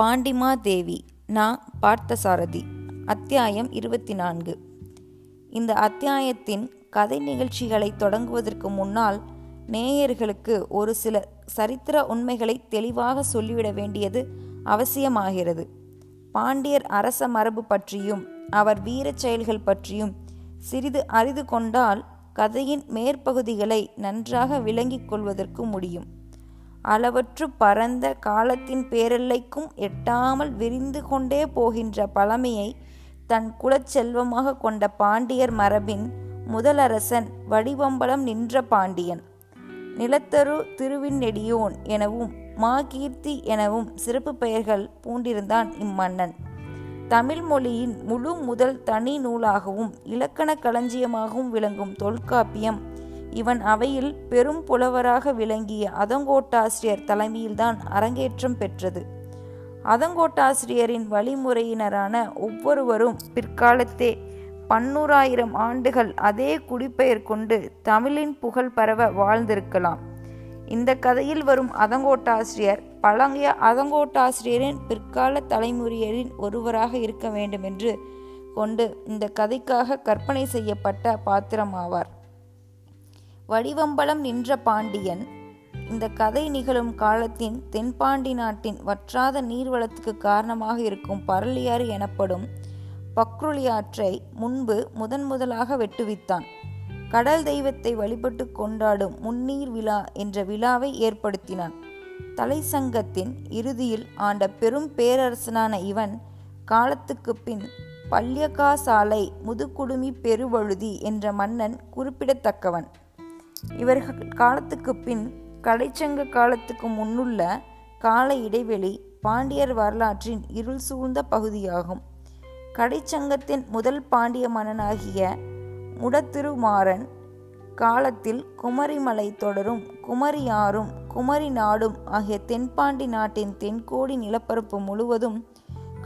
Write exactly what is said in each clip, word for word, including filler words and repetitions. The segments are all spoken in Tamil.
பாண்டிமா தேவி, நான் பார்த்தசாரதி. அத்தியாயம் இருபத்தி நான்கு. இந்த அத்தியாயத்தின் கதை நிகழ்ச்சிகளை தொடங்குவதற்கு முன்னால் நேயர்களுக்கு ஒரு சில சரித்திர உண்மைகளை தெளிவாக சொல்லிவிட வேண்டியது அவசியமாகிறது. பாண்டியர் அரச மரபு பற்றியும் அவர் வீர செயல்கள் பற்றியும் சிறிது அறிந்து கொண்டால் கதையின் மேற்பகுதிகளை நன்றாக விளங்கிக் கொள்வதற்கு முடியும். அளவற்று பரந்த காலத்தின் பேரெல்லைக்கும் எட்டாமல் விரிந்து கொண்டே போகின்ற பழமையை தன் குலச்செல்வமாக கொண்ட பாண்டியர் மரபின் முதலரசன் வடிவம்பலம் நின்ற பாண்டியன், நிலத்தரு திருவிண்ணெடியோன் எனவும் மா கீர்த்தி எனவும் சிறப்பு பெயர்கள் பூண்டிருந்தான் இம்மன்னன். தமிழ் மொழியின் முழு முதல் தனி நூலாகவும் இலக்கண களஞ்சியமாகவும் விளங்கும் தொல்காப்பியம் இவன் அவையில் பெரும் புலவராக விளங்கிய அதங்கோட்டாசிரியர் தலைமையில்தான் அரங்கேற்றம் பெற்றது. அதங்கோட்டாசிரியரின் வழிமுறையினரான ஒவ்வொருவரும் பிற்காலத்தே பன்னூறாயிரம் ஆண்டுகள் அதே குடிப்பெயர் கொண்டு தமிழின் புகழ் பரவ வாழ்ந்திருக்கலாம். இந்த கதையில் வரும் அதங்கோட்டாசிரியர் பழங்கிய அதங்கோட்டாசிரியரின் பிற்கால தலைமுறையரின் ஒருவராக இருக்க வேண்டும் என்று கொண்டு இந்த கதைக்காக கற்பனை செய்யப்பட்ட பாத்திரமாவார். வடிவம்பலம் நின்ற பாண்டியன் இந்த கதை நிகழும் காலத்தின் தென்பாண்டி நாட்டின் வற்றாத நீர்வளத்துக்கு காரணமாக இருக்கும் பரலியாறு எனப்படும் பக்ருளியாற்றை முன்பு முதன் முதலாக வெட்டுவித்தான். கடல் தெய்வத்தை வழிபட்டு கொண்டாடும் முன்னீர் விழா என்ற விழாவை ஏற்படுத்தினான். தலைசங்கத்தின் இறுதியில் ஆண்ட பெரும் பேரரசனான இவன் காலத்துக்கு பின் பல்யக்காசாலை, முதுக்குடுமி, பெருவழுதி என்ற மன்னன் குறிப்பிடத்தக்கவன். இவர்கள் காலத்துக்கு பின் கடைச்சங்க காலத்துக்கு முன்னுள்ள கால இடைவெளி பாண்டியர் வரலாற்றின் இருள் சூழ்ந்த பகுதியாகும். கடைச்சங்கத்தின் முதல் பாண்டிய மன்னனாகிய முடத்திருமாறன் காலத்தில் குமரிமலை தொடரும் குமரியாறும் குமரி நாடும் ஆகிய தென்பாண்டி நாட்டின் தென்கோடி நிலப்பரப்பு முழுவதும்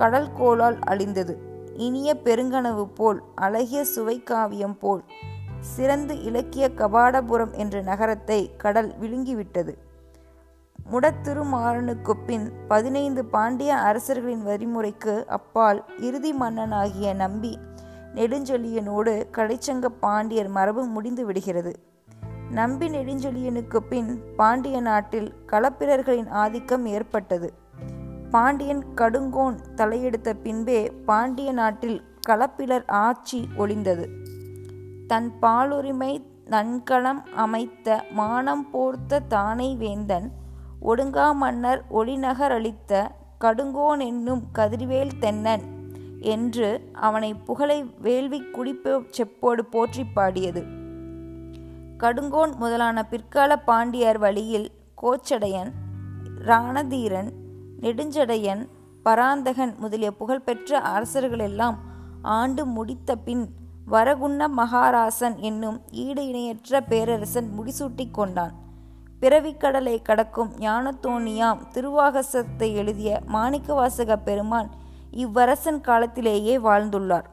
கடல்கோளால் அழிந்தது. இனிய பெருங்கனவு போல், அழகிய சுவைக்காவியம் போல் சிறந்து இலக்கிய கபாடபுரம் என்ற நகரத்தை கடல் விழுங்கிவிட்டது. முடத்திருமாறனுக்கு பின் பதினைந்து பாண்டிய அரசர்களின் வரிமுறைக்கு அப்பால் இறுதி மன்னனாகிய நம்பி நெடுஞ்செழியனோடு கடைச்சங்க பாண்டியர் மரபு முடிந்து விடுகிறது. நம்பி நெடுஞ்செழியனுக்கு பின் பாண்டிய நாட்டில் கலப்பிரர்களின் ஆதிக்கம் ஏற்பட்டது. பாண்டியன் கடுங்கோன் தலையெடுத்த பின்பே பாண்டிய நாட்டில் கலப்பிரர் ஆட்சி ஒழிந்தது. தன் பாலுரிமை நன்கணம் அமைத்த மானம் போர்த்த தானை வேந்தன் ஒடுங்கா மன்னர் ஒளிநகரளித்த கடுங்கோன் என்னும் கதிர்வேல் தென்னன் என்று அவனை புகழை வேள்வி குடிப்பு செப்போடு போற்றி பாடியது. கடுங்கோன் முதலான பிற்கால பாண்டியர் வழியில் கோச்சடையன், இராணதீரன், நெடுஞ்சடையன், பராந்தகன் முதலிய புகழ்பெற்ற அரசர்களெல்லாம் ஆண்டு முடித்த பின் வரகுன்ன மகாராசன் என்னும் ஈடு இணையற்ற பேரரசன் முடிசூட்டி கொண்டான். பிறவிக்கடலை கடக்கும் ஞானத்தோணியாம் திருவாகசத்தை எழுதிய மாணிக்கவாசக பெருமான் இவ்வரசன் காலத்திலேயே வாழ்ந்துள்ளார்.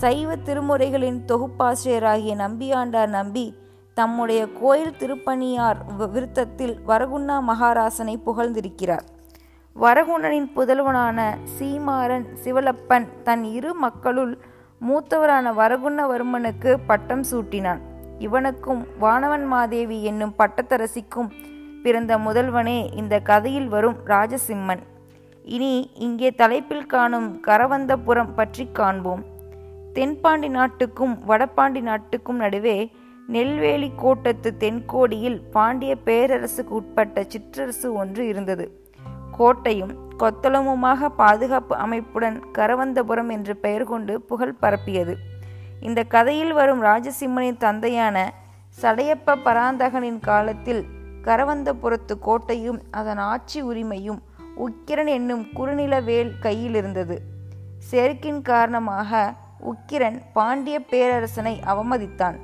சைவ திருமுறைகளின் தொகுப்பாசிரியராகிய நம்பியாண்டார் நம்பி தம்முடைய கோயில் திருப்பணியார் விருத்தத்தில் வரகுண்ணா மகாராசனை புகழ்ந்திருக்கிறார். வரகுண்ணனின் புதல்வனான சீமாறன் சிவலப்பன் தன் இரு மக்களுள் மூத்தவரான வரகுண்ணவர்மனுக்கு பட்டம் சூட்டினான். இவனுக்கும் வானவன் மாதேவி என்னும் பட்டத்தரசிக்கும் பிறந்த முதல்வனே இந்த கதையில் வரும் ராஜசிம்மன். இனி இங்கே தலைப்பில் காணும் கரவந்தபுரம் பற்றி காண்போம். தென்பாண்டி நாட்டுக்கும் வடபாண்டி நாட்டுக்கும் நடுவே நெல்வேலி கோட்டத்து தென்கோடியில் பாண்டிய பேரரசுக்கு உட்பட்ட சிற்றரசு ஒன்று இருந்தது. கோட்டையும் கொத்தளமுமாக பாதுகாப்பு அமைப்புடன் கரவந்தபுரம் என்று பெயர் கொண்டு புகழ் பரப்பியது. இந்த கதையில் வரும் ராஜசிம்மனின் தந்தையான சடையப்ப பராந்தகனின் காலத்தில் கரவந்தபுரத்து கோட்டையும் அதன் ஆட்சி உரிமையும் உக்கிரன் என்னும் குறுநிலவேல் கையில் இருந்தது. செருக்கின் காரணமாக உக்கிரன் பாண்டிய பேரரசனை அவமதித்தான்.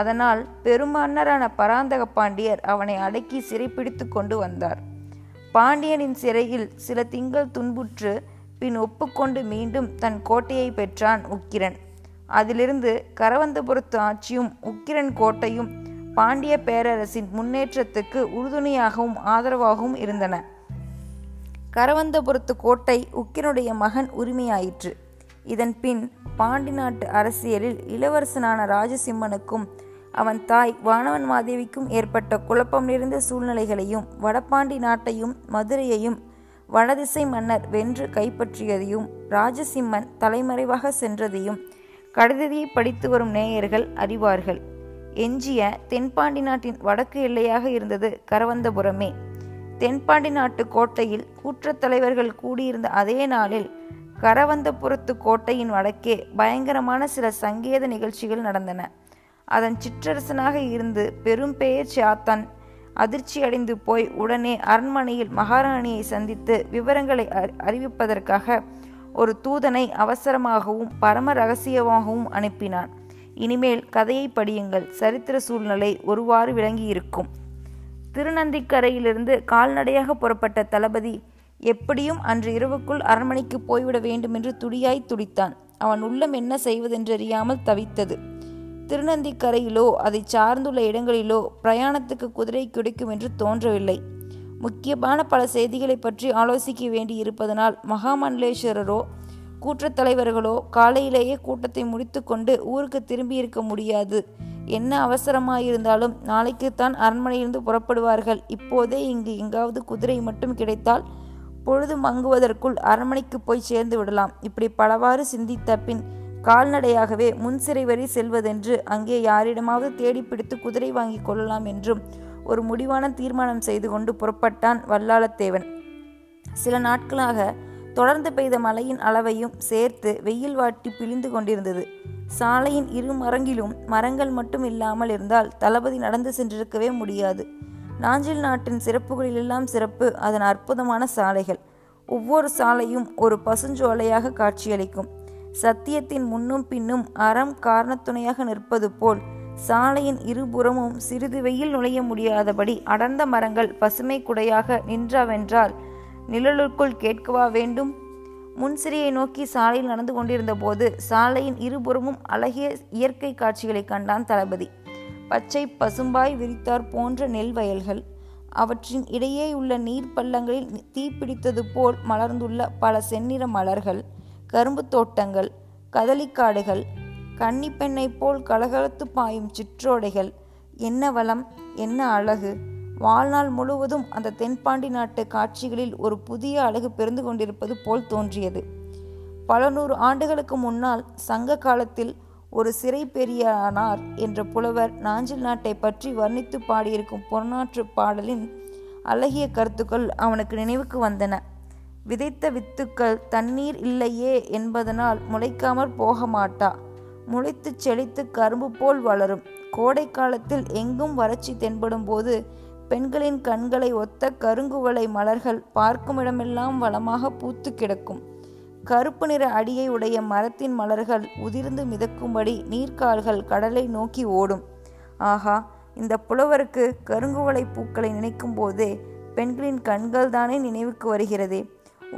அதனால் பெருமன்னரான பராந்தக பாண்டியர் அவனை அடக்கி சிறைப்பிடித்து கொண்டு வந்தார். பாண்டியனின் சிறையில் சில திங்கள் துன்புற்று பின் ஒப்புக்கொண்டு மீண்டும் தன் கோட்டையை பெற்றான் உக்கிரன். அதிலிருந்து கரவந்தபுரத்து ஆட்சியும் உக்கிரன் கோட்டையும் பாண்டிய பேரரசின் முன்னேற்றத்துக்கு உறுதுணையாகவும் ஆதரவாகவும் இருந்தன. கரவந்தபுரத்து கோட்டை உக்கிரனுடைய மகன் உரிமையாயிற்று. இதன் பின் பாண்டி நாட்டு அரசியலில் இளவரசனான ராஜசிம்மனுக்கும் அவன் தாய் வானவன் மாதேவிக்கும் ஏற்பட்ட குழப்பம் நிறைந்த சூழ்நிலைகளையும் வடபாண்டி நாட்டையும் மதுரையையும் வடதிசை மன்னர் வென்று கைப்பற்றியதையும் ராஜசிம்மன் தலைமறைவாக சென்றதையும் கடிதத்தை படித்து வரும் நேயர்கள் அறிவார்கள். எஞ்சிய தென்பாண்டி நாட்டின் வடக்கு எல்லையாக இருந்தது கரவந்தபுரமே. தென்பாண்டி நாட்டு கோட்டையில் கூற்றத் தலைவர்கள் கூடியிருந்த அதே நாளில் கரவந்தபுரத்து கோட்டையின் வடக்கே பயங்கரமான சில சங்கேத நிகழ்ச்சிகள் நடந்தன. அதன் சிற்றரசனாக இருந்து பெரும் பெயர் சாத்தன் அதிர்ச்சியடைந்து போய் உடனே அரண்மனையில் மகாராணியை சந்தித்து விவரங்களை அறிவிப்பதற்காக ஒரு தூதனை அவசரமாகவும் பரம ரகசியமாகவும் அனுப்பினான். இனிமேல் கதையை படியுங்கள், சரித்திர சூழ்நிலை ஒருவாறு விளங்கியிருக்கும். திருநந்திக்கரையிலிருந்து கால்நடையாக புறப்பட்ட தளபதி எப்படியும் அன்று இரவுக்குள் அரண்மனைக்கு போய்விட வேண்டுமென்று துடியாய் துடித்தான். அவன் உள்ளம் என்ன செய்வதென்றறியாமல் தவித்தது. திருநந்திக்கரையிலோ அதை சார்ந்துள்ள இடங்களிலோ பிரயாணத்துக்கு குதிரை கிடைக்கும் என்று தோன்றவில்லை. முக்கியமான பல செய்திகளை பற்றி ஆலோசிக்க வேண்டி இருப்பதனால் மகாமண்டலேஸ்வரரோ கூற்றத் தலைவர்களோ காலையிலேயே கூட்டத்தை முடித்து கொண்டு ஊருக்கு திரும்பியிருக்க முடியாது. என்ன அவசரமாயிருந்தாலும் நாளைக்குத்தான் அரண்மனையிலிருந்து புறப்படுவார்கள். இப்போதே இங்கு எங்காவது குதிரை மட்டும் கிடைத்தால் பொழுது மங்குவதற்குள் அரண்மனைக்கு போய் சேர்ந்து விடலாம். இப்படி பலவாறு சிந்தித்த பின் கால்நடையாகவே முன்சிறை வரை செல்வதென்று அங்கே யாரிடமாவது தேடி பிடித்து குதிரை வாங்கி கொள்ளலாம் என்றும் ஒரு முடிவான தீர்மானம் செய்து கொண்டு புறப்பட்டான் வல்லாளத்தேவன். சில நாட்களாக தொடர்ந்து பெய்த மழையின் அளவையும் சேர்த்து வெயில் வாட்டி பிழிந்து கொண்டிருந்தது. சாலையின் இரு மரங்கிலும் மரங்கள் மட்டும் இல்லாமல் இருந்தால் தளபதி நடந்து சென்றிருக்கவே முடியாது. நாஞ்சில் நாட்டின் சிறப்புகளிலெல்லாம் சிறப்பு அதன் அற்புதமான சாலைகள். ஒவ்வொரு சாலையும் ஒரு பசுஞ்சோலையாக காட்சியளிக்கும். சத்தியத்தின் முன்னும் பின்னும் அறம் காரணத்துணையாக நிற்பது போல் சாலையின் இருபுறமும் சிறிது வெயில் நுழைய முடியாதபடி அடர்ந்த மரங்கள் பசுமை குடையாக நின்றாவென்றால் நிழலுக்குள் கேட்கவா வேண்டும்? முன்சிறையை நோக்கி சாலையில் நடந்து கொண்டிருந்த போது சாலையின் இருபுறமும் அழகிய இயற்கை காட்சிகளை கண்டான் தளபதி. பச்சை பசும்பாய் விரித்தார் போன்ற நெல் வயல்கள், அவற்றின் இடையேயுள்ள நீர் பள்ளங்களில் தீப்பிடித்தது போல் மலர்ந்துள்ள பல செந்நிற மலர்கள், கரும்பு தோட்டங்கள், கதலிக்காடுகள், கன்னிப்பெண்ணை போல் கலகலத்து பாயும் சிற்றோடைகள். என்ன வளம், என்ன அழகு! வாழ்நாள் முழுவதும் அந்த தென்பாண்டி நாட்டு காட்சிகளில் ஒரு புதிய அழகு பிறந்து கொண்டிருப்பது போல் தோன்றியது. பல நூறு ஆண்டுகளுக்கு முன்னால் சங்க காலத்தில் ஒரு சிறை பெரியானார் என்ற புலவர் நாஞ்சில் நாட்டை பற்றி வர்ணித்து பாடியிருக்கும் புறநாற்று பாடலின் அழகிய கருத்துக்கள் அவனுக்கு நினைவுக்கு வந்தன. விதைத்த வித்துக்கள் தண்ணீர் இல்லையே என்பதனால் முளைக்காமற் போக மாட்டா, முளைத்து செழித்து கரும்பு போல் வளரும். கோடை காலத்தில் எங்கும் வறட்சி தென்படும் போது பெண்களின் கண்களை ஒத்த கருங்குவளை மலர்கள் பார்க்கும் இடமெல்லாம் வளமாக பூத்து கிடக்கும். கருப்பு நிற அடியை உடைய மரத்தின் மலர்கள் உதிர்ந்து மிதக்கும்படி நீர்க்கால்கள் கடலை நோக்கி ஓடும். ஆஹா, இந்த புலவருக்கு கருங்குவளை பூக்களை நினைக்கும் போதே பெண்களின் கண்கள் தானே நினைவுக்கு வருகிறதே.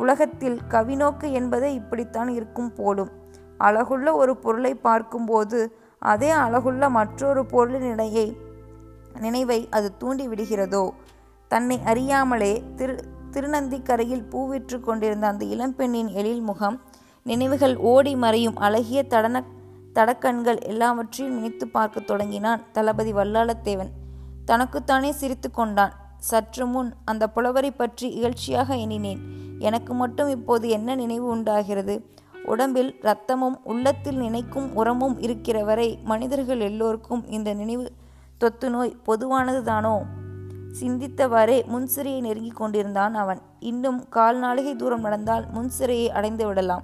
உலகத்தில் கவிநோக்கு என்பதே இப்படித்தான் இருக்கும் போலும். அழகுள்ள ஒரு பொருளை பார்க்கும்போது அதே அழகுள்ள மற்றொரு பொருளின் நிலையை நினைவை அது தூண்டி விடுகிறதோ? தன்னை அறியாமலே திரு திருநந்திக்கரையில் பூவிற்று கொண்டிருந்த அந்த இளம்பெண்ணின் எழில் முகம், நினைவுகள் ஓடி மறையும் அழகிய தடன தடக்கண்கள் எல்லாவற்றையும் நினைத்து பார்க்க தொடங்கினான் தளபதி வல்லாளத்தேவன். தனக்குத்தானே சிரித்து கொண்டான். சற்று முன் அந்த புலவரை பற்றி இகழ்ச்சியாக எண்ணினேன், எனக்கு மட்டும் இப்போது என்ன நினைவு உண்டாகிறது? உடம்பில் இரத்தமும் உள்ளத்தில் நினைக்கும் உரமும் இருக்கிறவரை மனிதர்கள் எல்லோருக்கும் இந்த நினைவு தொத்து நோய் பொதுவானதுதானோ? சிந்தித்தவாறே முன்சிறையை நெருங்கி கொண்டிருந்தான் அவன். இன்னும் கால் நாளிகை தூரம் நடந்தால் முன்சிறையை அடைந்து விடலாம்.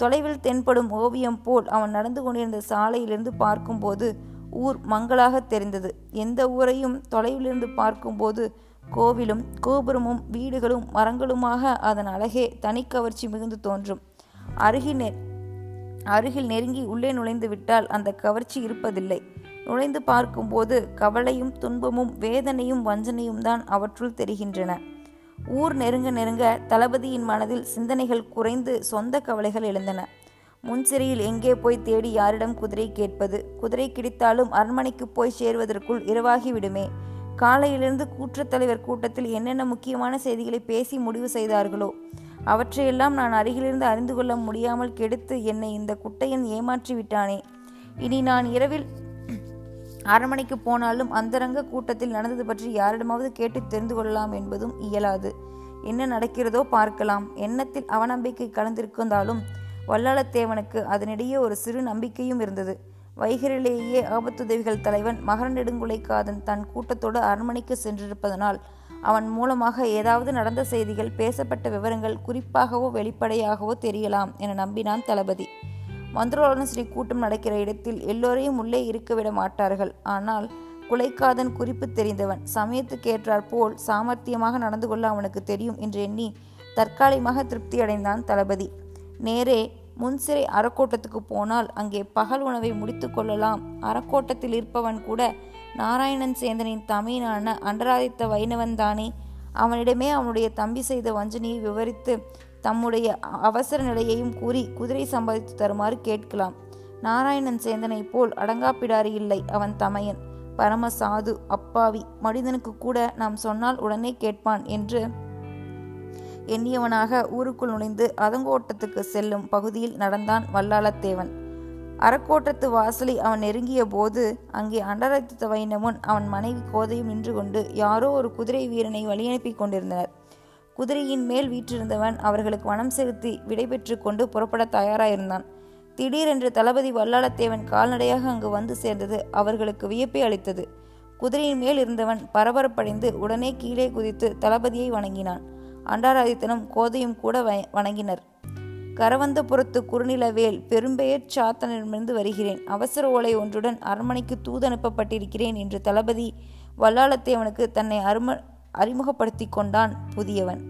தொலைவில் தென்படும் ஓவியம் போல் அவன் நடந்து கொண்டிருந்த சாலையிலிருந்து பார்க்கும்போது ஊர் மங்களாக தெரிந்தது. எந்த ஊரையும் தொலைவிலிருந்து பார்க்கும்போது கோவிலும் கோபுரமும் வீடுகளும் மரங்களுமாக அதன் அழகே தனி கவர்ச்சி மிகுந்து தோன்றும். அருகில் நெ அருகில் நெருங்கி உள்ளே நுழைந்து விட்டால் அந்த கவர்ச்சி இருப்பதில்லை. நுழைந்து பார்க்கும்போது கவலையும் துன்பமும் வேதனையும் வஞ்சனையும் தான் அவற்றுள் தெரிகின்றன. ஊர் நெருங்க நெருங்க தளபதியின் மனதில் சிந்தனைகள் குறைந்து சொந்த கவலைகள் எழுந்தன. முன்சிறையில் எங்கே போய் தேடி யாரிடம் குதிரை கேட்பது? குதிரை கிடைத்தாலும் அரண்மனைக்கு போய் சேர்வதற்குள் இரவாகிவிடுமே. காலையிலிருந்து கூற்றத்தலைவர் கூட்டத்தில் என்னென்ன முக்கியமான செய்திகளை பேசி முடிவு செய்தார்களோ அவற்றையெல்லாம் நான் அருகிலிருந்து அறிந்து கொள்ள முடியாமல் கெடுத்து என்னை இந்த குட்டையன் ஏமாற்றி விட்டானே. இனி நான் இரவில் அரண்மனைக்கு போனாலும் அந்தரங்க கூட்டத்தில் நடந்தது பற்றி யாரிடமாவது கேட்டு தெரிந்து கொள்ளலாம் என்பதும் இயலாது. என்ன நடக்கிறதோ பார்க்கலாம். எண்ணத்தில் அவநம்பிக்கை கலந்திருந்தாலும் வல்லாளத்தேவனுக்கு அதனிடையே ஒரு சிறு நம்பிக்கையும் இருந்தது. வைகரிலேயே ஆபத்துதவிகள் தலைவன் மகர நெடுங்குலைக்காதன் தன் கூட்டத்தோடு அரண்மனைக்கு சென்றிருப்பதனால் அவன் மூலமாக ஏதாவது நடந்த செய்திகள், பேசப்பட்ட விவரங்கள் குறிப்பாகவோ வெளிப்படையாகவோ தெரியலாம் என நம்பினான் தளபதி. மந்திரோலன் ஸ்ரீ கூட்டம் நடக்கிற இடத்தில் எல்லோரையும் உள்ளே இருக்க விட மாட்டார்கள். ஆனால் குலைக்காதன் குறிப்பு தெரிந்தவன், சமயத்துக்கேற்றாற் போல் சாமர்த்தியமாக நடந்து கொள்ள அவனுக்கு தெரியும் என்று எண்ணி தற்காலிகமாக திருப்தியடைந்தான் தளபதி. நேரே முன்சிறை அறக்கோட்டத்துக்கு போனால் அங்கே பகல் உணவை முடித்து கொள்ளலாம். அறக்கோட்டத்தில் இருப்பவன் கூட நாராயணன் சேந்தனின் தமையனான அண்டராதித்த வைணவன்தானே. அவனிடமே அவனுடைய தம்பி செய்த வஞ்சனையை விவரித்து தம்முடைய அவசர நிலையையும் கூறி குதிரை சம்பாதித்து தருமாறு கேட்கலாம். நாராயணன் சேந்தனை போல் அடங்காப்பிடாறு இல்லை அவன் தமையன். பரம சாது, அப்பாவி, மனிதனுக்கு கூட நாம் சொன்னால் உடனே கேட்பான் என்று எண்ணியவனாக ஊருக்குள் நுழைந்து அதங்கோட்டத்துக்கு செல்லும் பகுதியில் நடந்தான் வல்லாளத்தேவன். அறக்கோட்டத்து வாசலை அவன் நெருங்கிய போது அங்கே அண்டராதித்த வைணவன் அவன் மனைவி கோதையும் நின்று கொண்டு யாரோ ஒரு குதிரை வீரனை வழியனுப்பி கொண்டிருந்தனர். குதிரையின் மேல் வீற்றிருந்தவன் அவர்களுக்கு வனம் செலுத்தி விடைபெற்று கொண்டு புறப்பட தயாராயிருந்தான். திடீரென்று தளபதி வல்லாளத்தேவன் கால்நடையாக அங்கு வந்து சேர்ந்தது அவர்களுக்கு வியப்பை அளித்தது. குதிரையின் மேல் இருந்தவன் பரபரப்படைந்து உடனே கீழே குதித்து தளபதியை வணங்கினான். அண்டராதித்தனும் கோதையும் கூட வணங்கினர். கரவந்தபுரத்து குறுநிலவேல் பெரும்பெயர் சாத்தனிடமிருந்து வருகிறேன். அவசர ஓலை ஒன்றுடன் அரண்மனைக்கு தூதனுப்பப்பட்டிருக்கிறேன் என்று தளபதி வல்லாளத்தேவனுக்கு தன்னை அரும அறிமுகப்படுத்தி கொண்டான் புதியவன்.